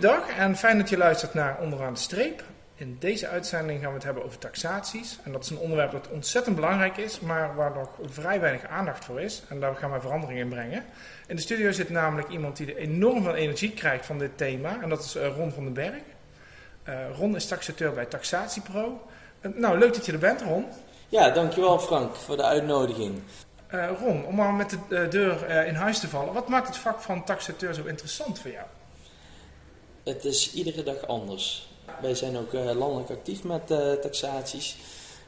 Goedendag en fijn dat je luistert naar Onderaan de Streep. In deze uitzending gaan we het hebben over taxaties. En dat is een onderwerp dat ontzettend belangrijk is, maar waar nog vrij weinig aandacht voor is. En daar gaan we verandering in brengen. In de studio zit namelijk iemand die er enorm veel energie krijgt van dit thema. En dat is Ron van den Berk. Ron is taxateur bij Taxatie Pro. Nou, leuk dat je er bent, Ron. Ja, dankjewel Frank voor de uitnodiging. Ron, om maar met de deur in huis te vallen. Wat maakt het vak van taxateur zo interessant voor jou? Het is iedere dag anders. Wij zijn ook landelijk actief met taxaties.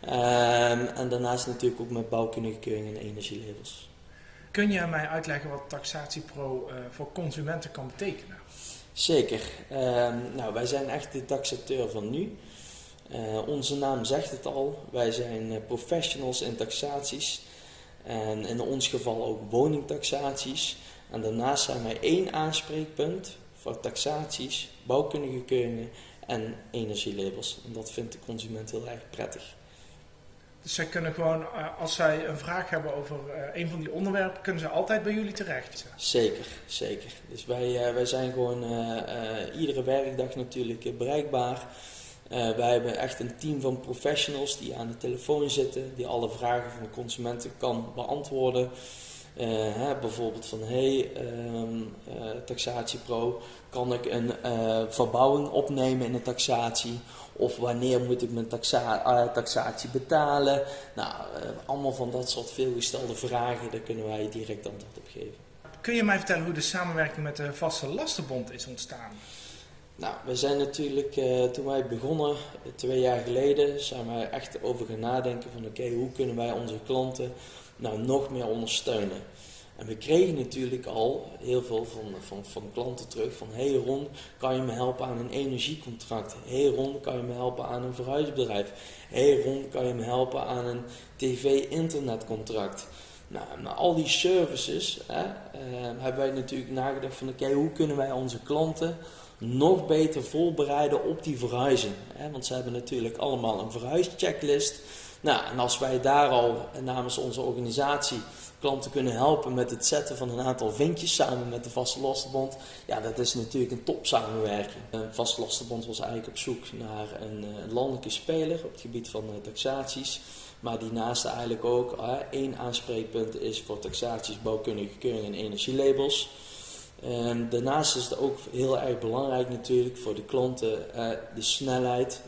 En daarnaast natuurlijk ook met bouwkundige keuringen en energielabels. Kun je mij uitleggen wat Taxatie Pro voor consumenten kan betekenen? Zeker. Nou, wij zijn echt de taxateur van nu. Onze naam zegt het al. Wij zijn professionals in taxaties. En in ons geval ook woningtaxaties. En daarnaast zijn wij één aanspreekpunt voor taxaties, bouwkundige keuringen en energielabels. En dat vindt de consument heel erg prettig. Dus zij kunnen gewoon, als zij een vraag hebben over een van die onderwerpen, kunnen ze altijd bij jullie terecht? Zeker, zeker. Dus wij zijn gewoon iedere werkdag natuurlijk bereikbaar. Wij hebben echt een team van professionals die aan de telefoon zitten, die alle vragen van de consumenten kan beantwoorden. Bijvoorbeeld van, Taxatie Pro, kan ik een verbouwing opnemen in de taxatie? Of wanneer moet ik mijn taxatie betalen? Nou, allemaal van dat soort veelgestelde vragen, daar kunnen wij direct antwoord op geven. Kun je mij vertellen hoe de samenwerking met de Vaste Lastenbond is ontstaan? Nou, we zijn natuurlijk, toen wij begonnen, 2 jaar geleden, zijn wij echt over gaan nadenken van oké, hoe kunnen wij onze klanten nou nog meer ondersteunen. En we kregen natuurlijk al heel veel van klanten terug van Ron, kan je me helpen aan een energiecontract? Ron, kan je me helpen aan een verhuisbedrijf? Ron, kan je me helpen aan een tv-internetcontract? Nou, met al die services hebben wij natuurlijk nagedacht van oké, hoe kunnen wij onze klanten nog beter voorbereiden op die verhuizing? Want ze hebben natuurlijk allemaal een verhuischecklist. Nou, en als wij daar al namens onze organisatie klanten kunnen helpen met het zetten van een aantal vinkjes samen met de Vaste Lastenbond, ja, dat is natuurlijk een top samenwerking. De Vaste Lastenbond was eigenlijk op zoek naar een landelijke speler op het gebied van taxaties, maar die naast eigenlijk ook één aanspreekpunt is voor taxaties, bouwkundige keuringen en energielabels. Daarnaast is het ook heel erg belangrijk natuurlijk voor de klanten de snelheid.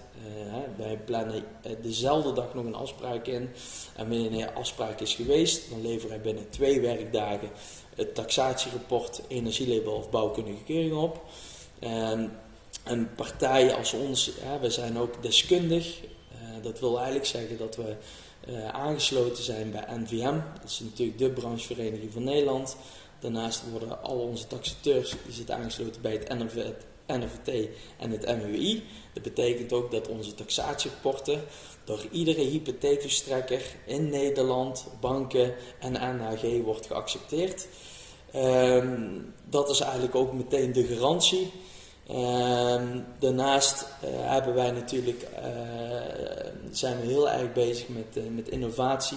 Wij plannen dezelfde dag nog een afspraak in. En wanneer de afspraak is geweest, dan leveren wij binnen 2 werkdagen het taxatierapport, energielabel of bouwkundige keuring op. En partijen als ons, we zijn ook deskundig. Dat wil eigenlijk zeggen dat we aangesloten zijn bij NVM. Dat is natuurlijk de branchevereniging van Nederland. Daarnaast worden al onze taxateurs, die zitten aangesloten bij het NFT en het MUI. Dat betekent ook dat onze taxatierapporten door iedere hypotheekverstrekker in Nederland, banken en NHG wordt geaccepteerd. Dat is eigenlijk ook meteen de garantie. Daarnaast hebben wij natuurlijk, zijn we heel erg bezig met innovatie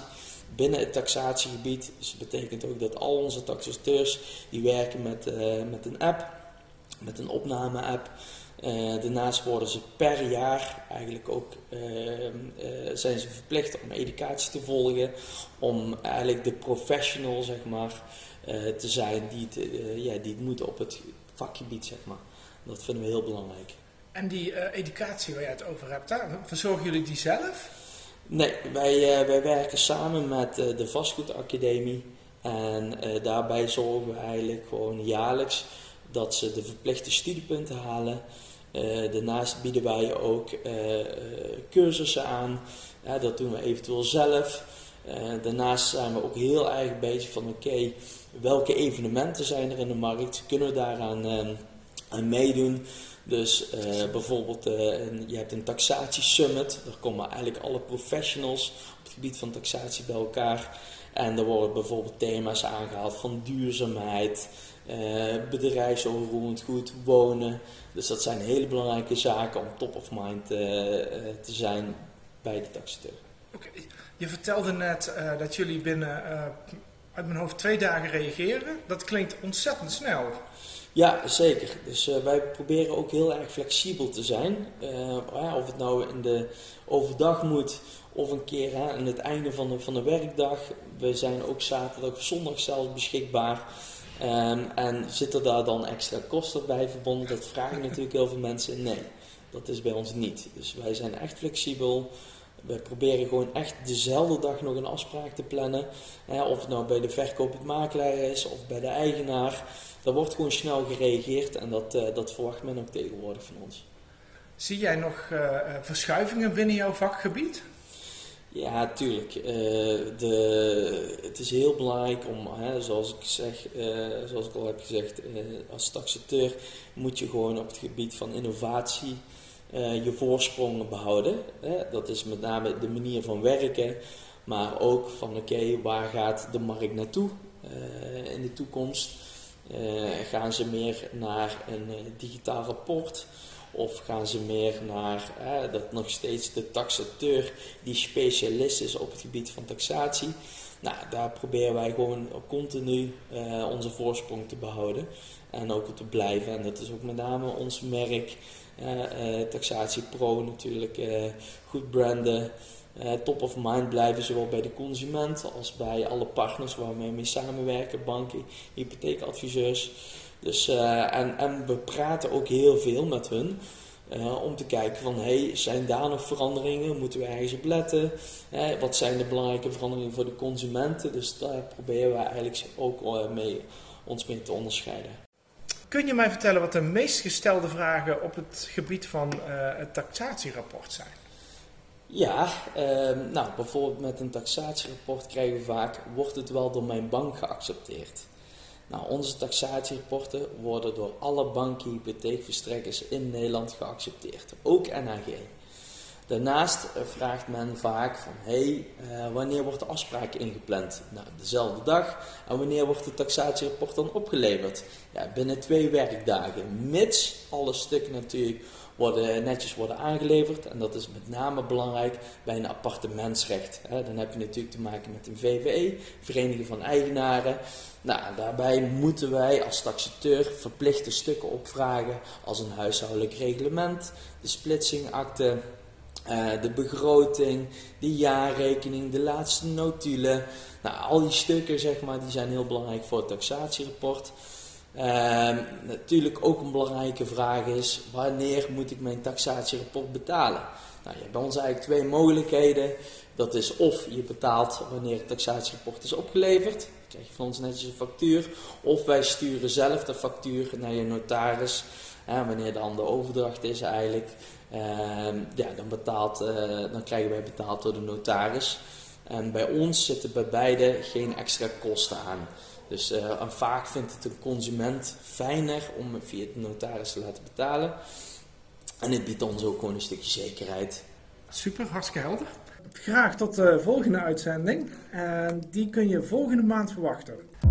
binnen het taxatiegebied. Dus dat betekent ook dat al onze taxateurs die werken met een app, met een opname-app. Daarnaast worden ze per jaar eigenlijk ook zijn ze verplicht om educatie te volgen, om eigenlijk de professional zeg maar te zijn die het moet op het vakgebied zeg maar. Dat vinden we heel belangrijk. En die educatie waar je het over hebt, verzorgen jullie die zelf? Nee, wij werken samen met de Vastgoedacademie en daarbij zorgen we eigenlijk gewoon jaarlijks dat ze de verplichte studiepunten halen. Daarnaast bieden wij ook cursussen aan. Dat doen we eventueel zelf. Daarnaast zijn we ook heel erg bezig van oké, welke evenementen zijn er in de markt? Kunnen we daaraan aan meedoen? Dus bijvoorbeeld, je hebt een taxatiesummit. Daar komen eigenlijk alle professionals op het gebied van taxatie bij elkaar. En er worden bijvoorbeeld thema's aangehaald van duurzaamheid, bedrijfsoverroerend goed, wonen. Dus dat zijn hele belangrijke zaken om top of mind te zijn bij de taxateur. Okay. Je vertelde net dat jullie binnen uit mijn hoofd 2 dagen reageren. Dat klinkt ontzettend snel. Ja, zeker. Dus wij proberen ook heel erg flexibel te zijn. Of het nou in de overdag moet of een keer aan het einde van de werkdag. We zijn ook zaterdag of zondag zelfs beschikbaar. En zitten daar dan extra kosten bij verbonden? Dat vragen natuurlijk heel veel mensen. Nee, dat is bij ons niet. Dus wij zijn echt flexibel. Wij proberen gewoon echt dezelfde dag nog een afspraak te plannen. Of het nou bij de verkopend makelaar is of bij de eigenaar. Daar wordt gewoon snel gereageerd en dat verwacht men ook tegenwoordig van ons. Zie jij nog verschuivingen binnen jouw vakgebied? Ja, tuurlijk. Het is heel belangrijk om, zoals ik al heb gezegd, als taxateur moet je gewoon op het gebied van innovatie je voorsprongen behouden. Dat is met name de manier van werken, maar ook van oké, waar gaat de markt naartoe in de toekomst? Gaan ze meer naar een digitaal rapport? Of gaan ze meer naar dat nog steeds de taxateur die specialist is op het gebied van taxatie? Nou, daar proberen wij gewoon continu onze voorsprong te behouden en ook te blijven. En dat is ook met name ons merk, Taxatie Pro natuurlijk, goed branden, top of mind blijven zowel bij de consument als bij alle partners waarmee we samenwerken, banken, hypotheekadviseurs. Dus, en we praten ook heel veel met hun om te kijken van zijn daar nog veranderingen? Moeten we ergens op letten? Wat zijn de belangrijke veranderingen voor de consumenten? Dus daar proberen we eigenlijk ook ons mee te onderscheiden. Kun je mij vertellen wat de meest gestelde vragen op het gebied van het taxatierapport zijn? Ja, nou bijvoorbeeld met een taxatierapport krijgen we vaak: wordt het wel door mijn bank geaccepteerd? Nou, onze taxatierapporten worden door alle banken, hypotheekverstrekkers in Nederland geaccepteerd, ook NHG. Daarnaast vraagt men vaak van, wanneer wordt de afspraak ingepland? Nou, dezelfde dag. En wanneer wordt het taxatierapport dan opgeleverd? Ja, binnen 2 werkdagen, mits alle stukken natuurlijk netjes worden aangeleverd. En dat is met name belangrijk bij een appartementsrecht. Dan heb je natuurlijk te maken met een VVE, Vereniging van Eigenaren. Nou, daarbij moeten wij als taxateur verplichte stukken opvragen als een huishoudelijk reglement, de splitsingakte, de begroting, de jaarrekening, de laatste notulen. Nou, al die stukken zeg maar, die zijn heel belangrijk voor het taxatierapport. Natuurlijk ook een belangrijke vraag is: wanneer moet ik mijn taxatierapport betalen? Nou, je hebt bij ons eigenlijk 2 mogelijkheden. Dat is of je betaalt wanneer het taxatierapport is opgeleverd. Dan krijg je van ons netjes een factuur. Of wij sturen zelf de factuur naar je notaris. Wanneer dan de overdracht is eigenlijk. Dan krijgen wij betaald door de notaris. En bij ons zitten bij beide geen extra kosten aan. Dus vaak vindt het een consument fijner om via de notaris te laten betalen. En dit biedt ons ook gewoon een stukje zekerheid. Super, hartstikke helder. Graag tot de volgende uitzending. En die kun je volgende maand verwachten.